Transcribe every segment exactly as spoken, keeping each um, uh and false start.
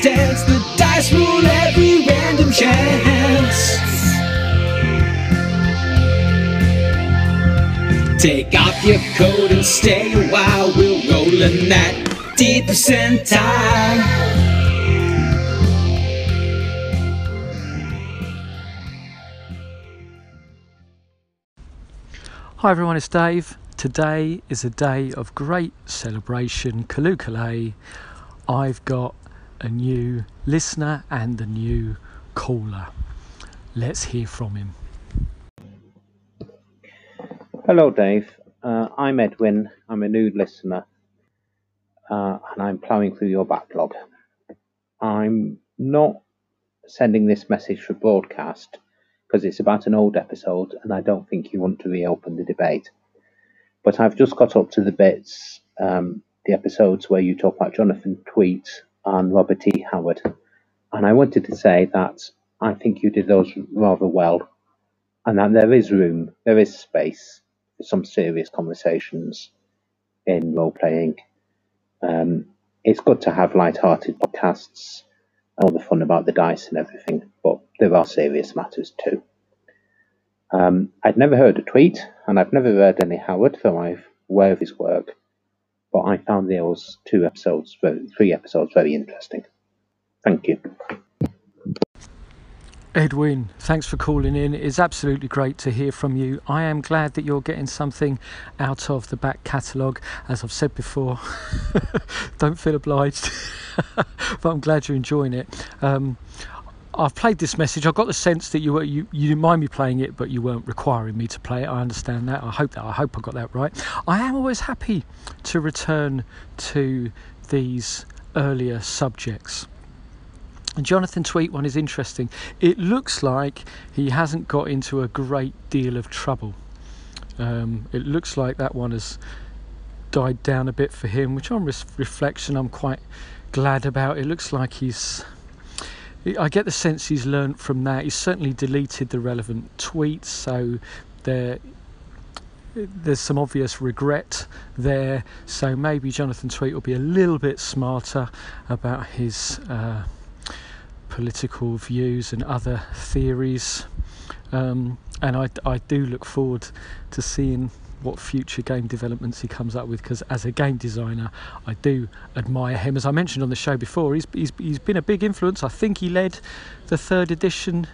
instance. The dice rule every random chance. Take off your coat and stay a while. We'll roll in that deep percentile. Hi everyone, it's Dave. Today is a day of great celebration, Kalukale. I've got a new listener and a new caller. Let's hear from him. Hello Dave, uh, I'm Edwin, I'm a new listener uh, and I'm ploughing through your backlog. I'm not sending this message for broadcast because it's about an old episode and I don't think you want to reopen the debate. But I've just got up to the bits, um, the episodes where you talk about Jonathan Tweet and Robert E. Howard. And I wanted to say that I think you did those rather well and that there is room, there is space for some serious conversations in role-playing. Um, it's good to have light-hearted podcasts and all the fun about the dice and everything, but there are serious matters too. Um, I'd never heard a Tweet, and I've never read any Howard, though I'm aware of his work, but I found those two episodes, very, three episodes, very interesting. Thank you. Edwin, thanks for calling in. It's absolutely great to hear from you. I am glad that you're getting something out of the back catalogue. As I've said before, don't feel obliged, but I'm glad you're enjoying it. Um, I've played this message. I got the sense that you were you, you didn't mind me playing it, but you weren't requiring me to play it. I understand that. I hope that I hope I got that right. I am always happy to return to these earlier subjects. And Jonathan Tweet one is interesting. It looks like he hasn't got into a great deal of trouble. Um, it looks like that one has died down a bit for him, which on re- reflection I'm quite glad about. It looks like he's... I get the sense he's learned from that. He's certainly deleted the relevant tweets, so there, there's some obvious regret there. So maybe Jonathan Tweet will be a little bit smarter about his uh, political views and other theories. Um, and I, I do look forward to seeing what future game developments he comes up with, because as a game designer I do admire him. As I mentioned on the show before, he's, he's he's been a big influence. I think he led the third edition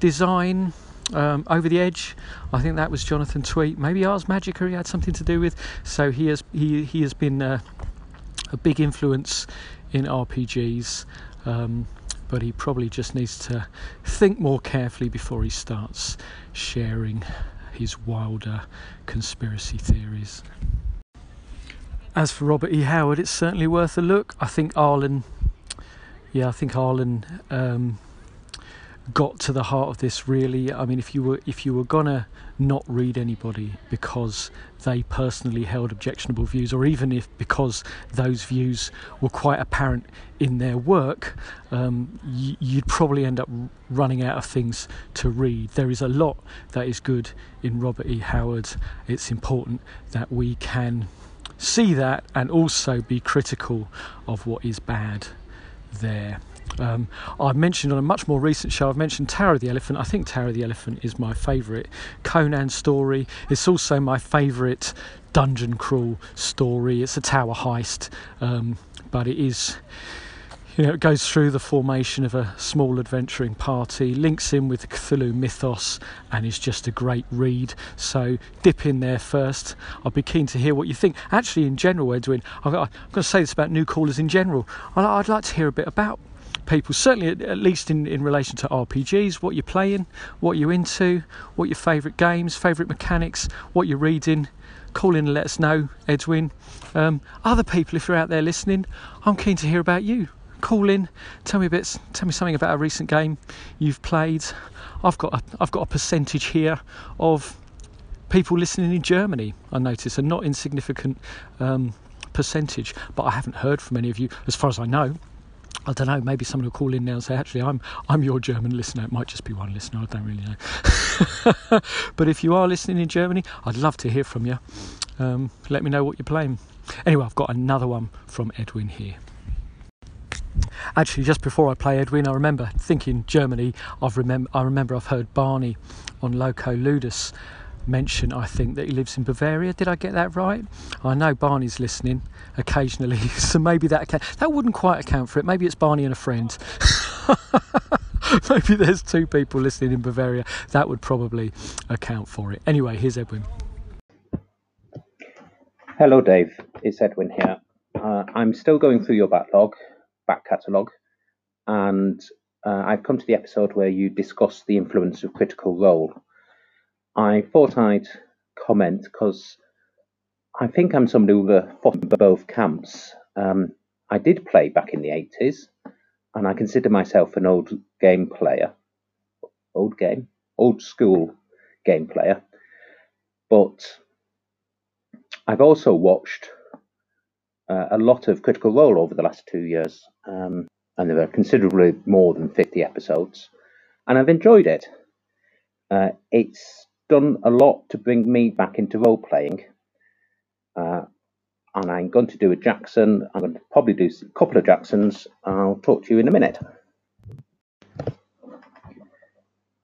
design, um, Over the Edge. I think that was Jonathan Tweet. Maybe Ars Magica he had something to do with. So he has he, he has been uh, a big influence in R P Gs, um, but he probably just needs to think more carefully before he starts sharing his wilder conspiracy theories. As for Robert E. Howard, it's certainly worth a look. I think Arlen, yeah, I think Arlen um, got to the heart of this really. I mean, if you were if you were gonna not read anybody because they personally held objectionable views, or even if because those views were quite apparent in their work, um, y- you'd probably end up r- running out of things to read. There is a lot that is good in Robert E. Howard. It's important that we can see that and also be critical of what is bad there. Um, I've mentioned on a much more recent show, I've mentioned Tower of the Elephant. I think Tower of the Elephant is my favourite Conan story. It's also my favourite dungeon crawl story. It's a tower heist, um, but it is, you know, it goes through the formation of a small adventuring party, links in with the Cthulhu mythos, and is just a great read. So dip in there first. I'd be keen to hear what you think. Actually, in general, Edwin, I'm going to say this about new callers in general. I'd like to hear a bit about people, certainly at least in, in relation to R P Gs, what you're playing, what you're into, what your favourite games, favourite mechanics, what you're reading. Call in and let us know, Edwin. Um, other people, if you're out there listening, I'm keen to hear about you. Call in, tell me bits, tell me something about a recent game you've played. I've got a, I've got a percentage here of people listening in Germany, I notice, a not insignificant um, percentage, but I haven't heard from any of you, as far as I know. I don't know, maybe someone will call in now and say, actually, I'm I'm your German listener. It might just be one listener, I don't really know. But if you are listening in Germany, I'd love to hear from you. Um, let me know what you're playing. Anyway, I've got another one from Edwin here. Actually, just before I play Edwin, I remember thinking Germany, I've remem- I remember I've heard Barney on Loco Ludus mention, I think, that he lives in Bavaria. Did I get that right? I know Barney's listening occasionally, so maybe that account- that wouldn't quite account for it. Maybe it's Barney and a friend. Maybe there's two people listening in Bavaria. That would probably account for it. Anyway, here's Edwin. Hello, Dave. It's Edwin here. Uh, I'm still going through your backlog, back catalogue, and uh, I've come to the episode where you discuss the influence of Critical Role. I thought I'd comment because I think I'm somebody who fought in both camps. Um, I did play back in the eighties, and I consider myself an old game player, old game, old school game player. But I've also watched uh, a lot of Critical Role over the last two years, um, and there are considerably more than fifty episodes, and I've enjoyed it. Uh, it's done a lot to bring me back into role-playing, uh, and I'm going to do a Jackson. I'm going to probably do a couple of Jacksons. I'll talk to you in a minute.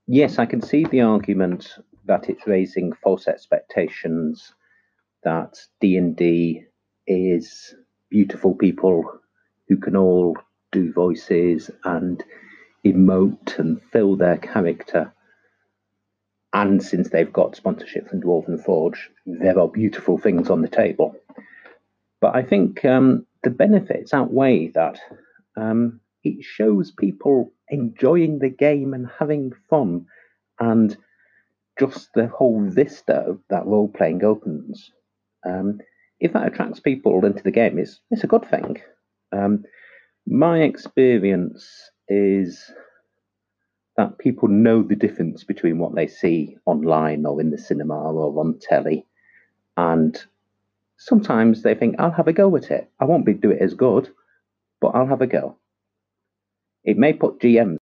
Yes, I can see the argument that it's raising false expectations, that D and D is beautiful people who can all do voices and emote and fill their character. And since they've got sponsorship from Dwarven Forge, there are beautiful things on the table. But I think um, the benefits outweigh that. Um, it shows people enjoying the game and having fun, and just the whole vista that role-playing opens. Um, if that attracts people into the game, it's, it's a good thing. Um, my experience is that people know the difference between what they see online or in the cinema or on telly, and sometimes they think, I'll have a go at it. I won't be do it as good, but I'll have a go. It may put G Ms.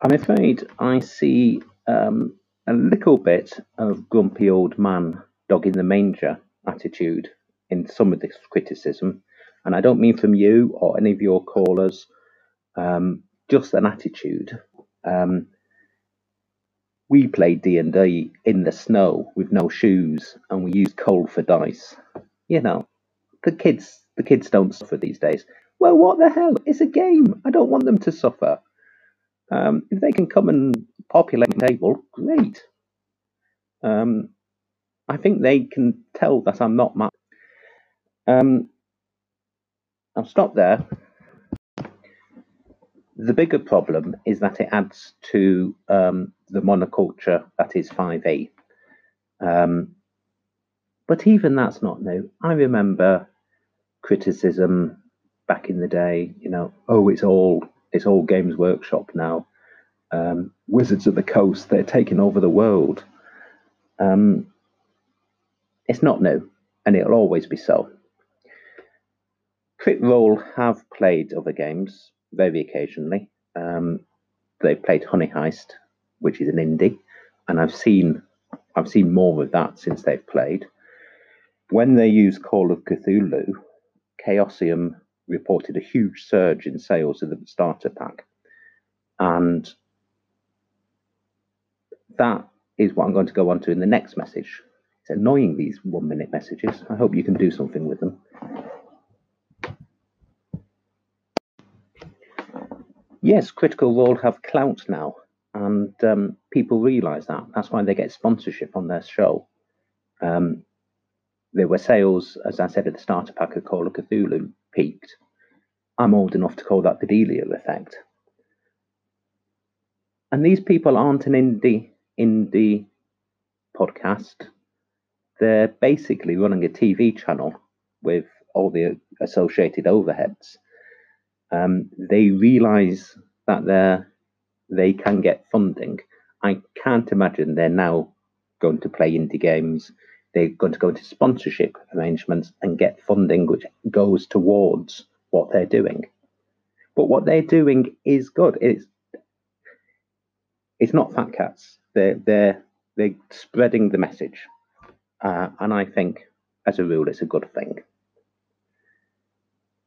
I'm afraid I see um, a little bit of grumpy old man, dog in the manger attitude in some of this criticism. And I don't mean from you or any of your callers, um, just an attitude. Um, we played D and D in the snow with no shoes, and we used coal for dice. You know, the kids, the kids don't suffer these days. Well, what the hell? It's a game. I don't want them to suffer. Um, if they can come and populate the table, great. Um, I think they can tell that I'm not mad. Um, I'll stop there. The bigger problem is that it adds to um, the monoculture that is five E. Um, but even that's not new. I remember criticism back in the day, you know, oh, it's all... It's all Games Workshop now. Um, Wizards of the Coast, they're taking over the world. Um, it's not new, and it'll always be so. Crit Roll have played other games very occasionally. Um, they played Honey Heist, which is an indie, and I've seen I've seen more of that since they've played. When they used Call of Cthulhu, Chaosium reported a huge surge in sales of the starter pack, and that is what I'm going to go on to in the next message. It's annoying, these one minute messages. I hope you can do something with them. Yes, Critical Role have clout now, and um, people realise that. That's why they get sponsorship on their show. Um, there were sales, as I said, at the starter pack of Call of Cthulhu peaked. I'm old enough to call that the Delia effect. And these people aren't an indie indie podcast. They're basically running a T V channel with all the associated overheads. Um, they realise that they're they can get funding. I can't imagine they're now going to play indie games. They're going to go into sponsorship arrangements and get funding which goes towards what they're doing. But what they're doing is good. It's it's not fat cats. They're, they're, they're spreading the message. Uh, and I think, as a rule, it's a good thing.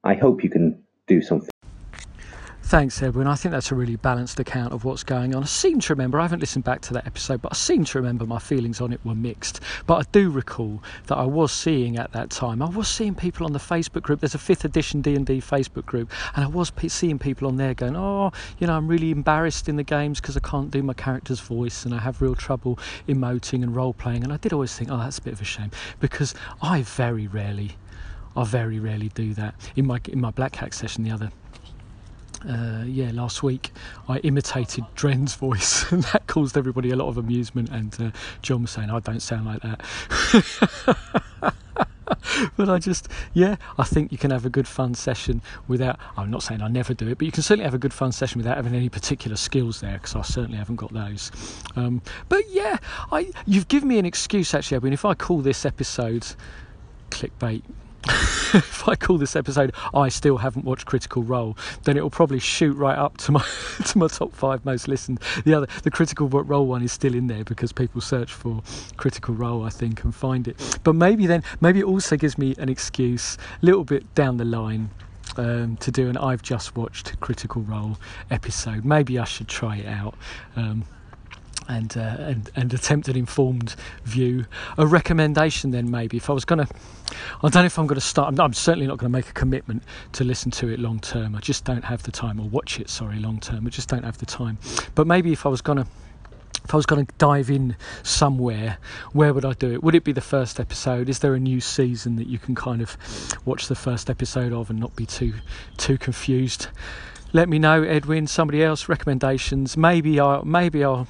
I hope you can do something. Thanks, Edwin. I think that's a really balanced account of what's going on. I seem to remember, I haven't listened back to that episode, but I seem to remember my feelings on it were mixed. But I do recall that I was seeing at that time, I was seeing people on the Facebook group. There's a fifth edition D and D Facebook group, and I was pe- seeing people on there going, oh, you know, I'm really embarrassed in the games because I can't do my character's voice and I have real trouble emoting and role-playing. And I did always think, oh, that's a bit of a shame, because I very rarely, I very rarely do that. In my, in my Black Hack session the other Uh, yeah, last week I imitated Dren's voice, and that caused everybody a lot of amusement, and uh, John was saying, I don't sound like that. But I just, yeah, I think you can have a good fun session without, I'm not saying I never do it, but you can certainly have a good fun session without having any particular skills there, because I certainly haven't got those. Um, but yeah, I you've given me an excuse, actually, Edwin. If I call this episode clickbait, if I call this episode I still haven't watched Critical Role, then it'll probably shoot right up to my to my top five most listened. The other, the Critical Role one is still in there because people search for Critical Role, I think, and find it. But maybe then, maybe it also gives me an excuse a little bit down the line um, to do an I've just watched Critical Role episode. Maybe I should try it out. Um, and, uh, and and attempt an informed view, a recommendation then maybe. If I was going to, I don't know if I'm going to start, I'm, I'm certainly not going to make a commitment to listen to it long term. I just don't have the time, or watch it, sorry, long term. I just don't have the time. But maybe if I was going to, if I was going to dive in somewhere, where would I do it? Would it be the first episode? Is there a new season that you can kind of watch the first episode of and not be too too confused? Let me know, Edwin, somebody else, recommendations. Maybe I'll, maybe I'll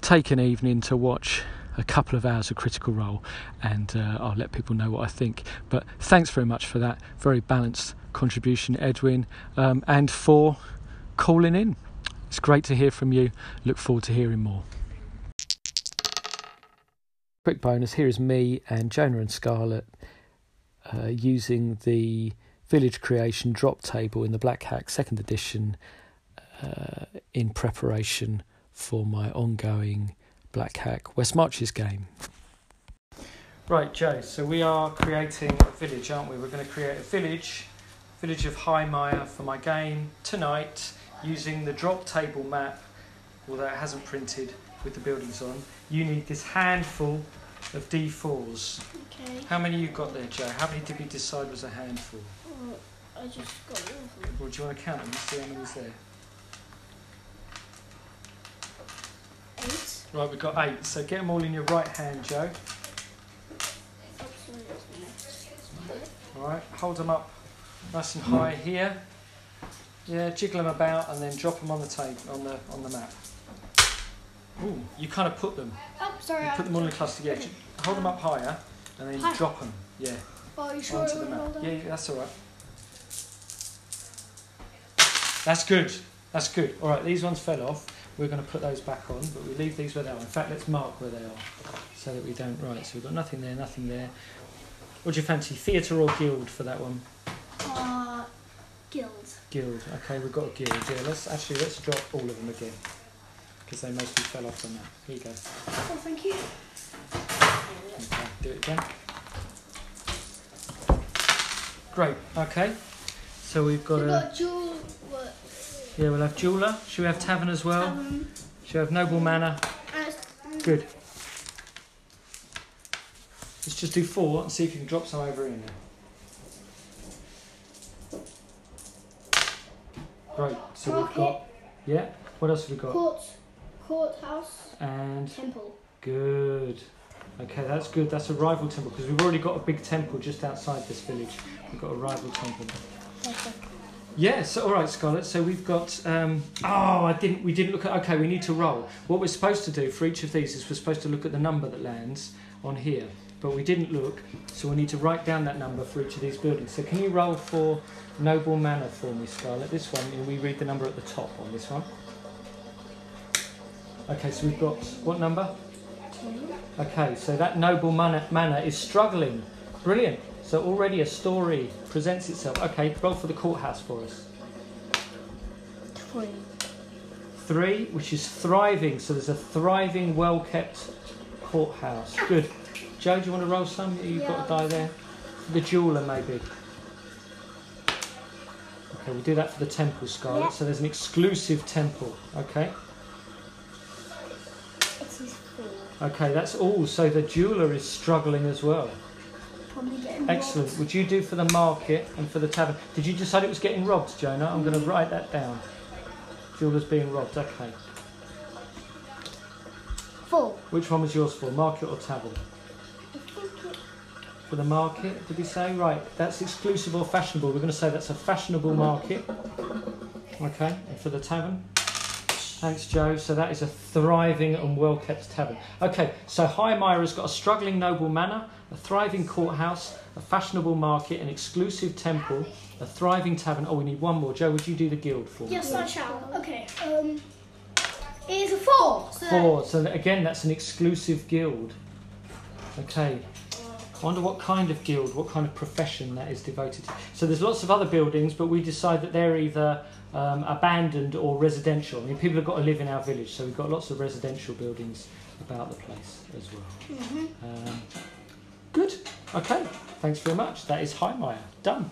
take an evening to watch a couple of hours of Critical Role, and uh, I'll let people know what I think. But thanks very much for that very balanced contribution, Edwin, um, and for calling in. It's great to hear from you. Look forward to hearing more. Quick bonus, here is me and Jonah and Scarlett uh, using the Village Creation drop table in the Black Hack second edition uh, in preparation for my ongoing Black Hack West Marches game. Right, Joe, so we are creating a village, aren't we? We're going to create a village, village of Highmire, for my game tonight, using the drop table map, although it hasn't printed with the buildings on. You need this handful of D fours. Okay. How many you got there, Joe? How many did we decide was a handful? Well, I just got all of them. Well, do you want to count them and see how many's there? Right, we've got eight, so get them all in your right hand, Joe. All right, hold them up nice and high here. Yeah, jiggle them about and then drop them on the table, on the on the map. Ooh, you kind of put them. Oh, sorry. You put them all in a cluster. Yeah, okay. Hold them up higher and then Hi. drop them. Yeah. Well, are you sure onto the map. Yeah, that's all right. That's good. That's good. All right, these ones fell off. We're going to put those back on, but we leave these where they are. In fact, let's mark where they are so that we don't... Right, so we've got nothing there, nothing there. What do you fancy, theatre or guild for that one? Uh, guild. Guild, okay, we've got a guild. Yeah, let's actually, let's drop all of them again because they mostly fell off on that. Here you go. Oh, thank you. Okay, do it again. Great, okay. So we've got we've a... Got dual... Yeah, we'll have jeweller. Should we have tavern as well? Tavern. Should we have noble manor? Good. Let's just do four and see if you can drop some over in there. Great. So Market. We've got. Yeah. What else have we got? Court, courthouse. And temple. Good. Okay, that's good. That's a rival temple because we've already got a big temple just outside this village. We've got a rival temple. Yeah, so all right, Scarlett, so we've got, um, oh, I didn't, we didn't look at, okay, we need to roll. What we're supposed to do for each of these is we're supposed to look at the number that lands on here, but we didn't look, so we need to write down that number for each of these buildings. So can you roll for Noble Manor for me, Scarlett? This one, and we read the number at the top on this one. Okay, so we've got, what number? Two. Okay, so that Noble Manor, Manor is struggling. Brilliant. So already a story presents itself. Okay, roll for the courthouse for us. Three. Three, which is thriving. So there's a thriving, well-kept courthouse. Good. Joe, do you want to roll some? You've yeah. got a die there. The jeweller, maybe. Okay, we do that for the temple, Scarlett. Yep. So there's an exclusive temple. Okay. It's his thing. Okay, that's all. So the jeweller is struggling as well. Probably getting Excellent. Robbed. Would you do for the market and for the tavern? Did you decide it was getting robbed, Jonah? I'm mm-hmm. going to write that down. Jeweler's being robbed. Okay. Four. Which one was yours for? Market or tavern? For the market, did we say? Right, that's exclusive or fashionable. We're going to say that's a fashionable market. Okay, and for the tavern? Thanks, Joe. So that is a thriving and well-kept tavern. Okay, so Highmire's got a struggling noble manor, a thriving courthouse, a fashionable market, an exclusive temple, a thriving tavern. Oh, we need one more. Joe, would you do the guild for me? Yes, I shall. Okay, um... It is a four. So four. So that, again, that's an exclusive guild. Okay. I wonder what kind of guild, what kind of profession that is devoted to. So there's lots of other buildings, but we decide that they're either um, abandoned or residential. I mean, people have got to live in our village, so we've got lots of residential buildings about the place as well. Mm-hmm. um, good. Okay. Thanks very much. That is Highmire. Done.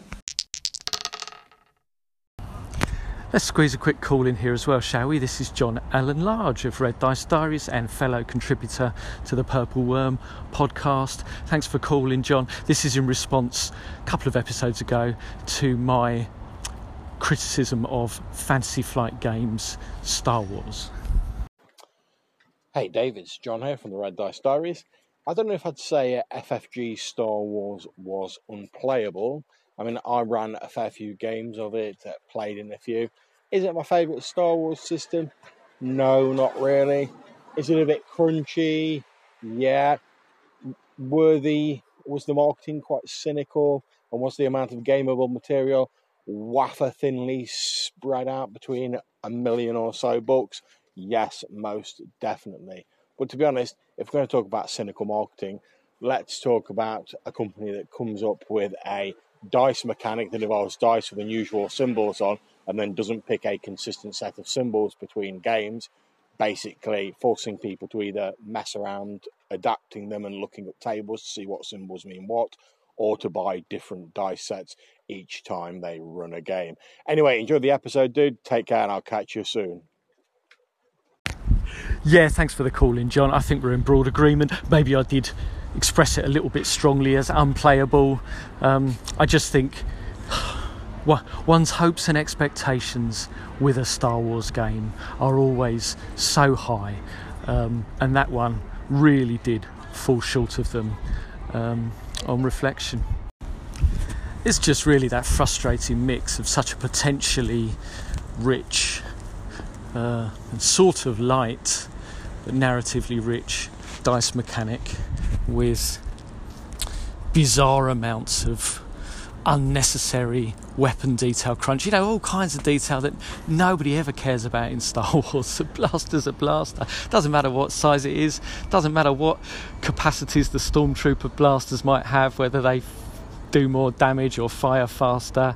Let's squeeze a quick call in here as well, shall we? This is John Allen Large of Red Dice Diaries and fellow contributor to the Purple Worm podcast. Thanks for calling, John. This is in response a couple of episodes ago to my criticism of Fantasy Flight Games' Star Wars. Hey, Dave, it's John here from the Red Dice Diaries. I don't know if I'd say F F G Star Wars was unplayable. I mean, I ran a fair few games of it, played in a few. Is it my favourite Star Wars system? No, not really. Is it a bit crunchy? Yeah. Were the, was the marketing quite cynical? And was the amount of gameable material wafer thinly spread out between a million or so books? Yes, most definitely. But to be honest, if we're going to talk about cynical marketing, let's talk about a company that comes up with a dice mechanic that involves dice with unusual symbols on and then doesn't pick a consistent set of symbols between games, basically forcing people to either mess around adapting them and looking at tables to see what symbols mean what, or to buy different dice sets each time they run a game. Anyway, enjoy the episode, dude. Take care and I'll catch you soon. Yeah, thanks for the call in, John. I think we're in broad agreement. Maybe I did express it a little bit strongly as unplayable. Um, I just think one's hopes and expectations with a Star Wars game are always so high, um, and that one really did fall short of them um, on reflection. It's just really that frustrating mix of such a potentially rich uh, and sort of light but narratively rich dice mechanic with bizarre amounts of unnecessary weapon detail crunch, you know, all kinds of detail that nobody ever cares about in Star Wars. The blaster's a blaster. Doesn't matter what size it is, doesn't matter what capacities the stormtrooper blasters might have, whether they do more damage or fire faster.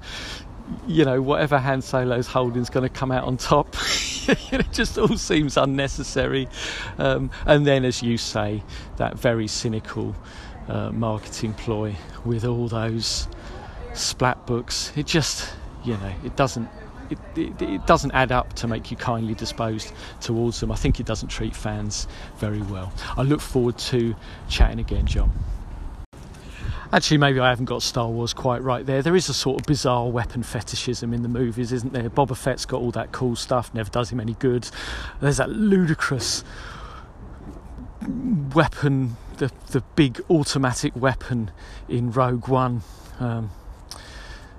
You know, whatever Han Solo's holding is going to come out on top. It just all seems unnecessary. Um, and then, as you say, that very cynical uh, marketing ploy with all those splat books. It just, you know, it doesn't it, it, it doesn't add up to make you kindly disposed towards them. I think it doesn't treat fans very well. I look forward to chatting again, John. Actually, maybe I haven't got Star Wars quite right there. There is a sort of bizarre weapon fetishism in the movies, isn't there? Boba Fett's got all that cool stuff, never does him any good. There's that ludicrous weapon, the the big automatic weapon in Rogue One. Um,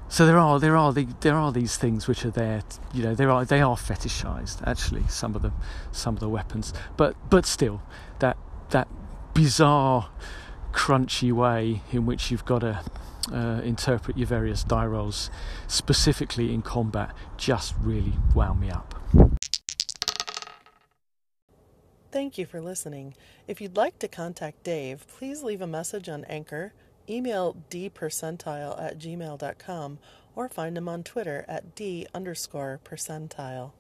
so there are there are the, there are these things which are there. You know, there are they are fetishised. Actually, some of them, some of the weapons, but but still, that that bizarre, crunchy way in which you've got to uh, interpret your various die rolls, specifically in combat, just really wound me up. Thank you for listening. If you'd like to contact Dave, please leave a message on Anchor, email dpercentile at gmail dot com, or find him on Twitter at d underscore percentile.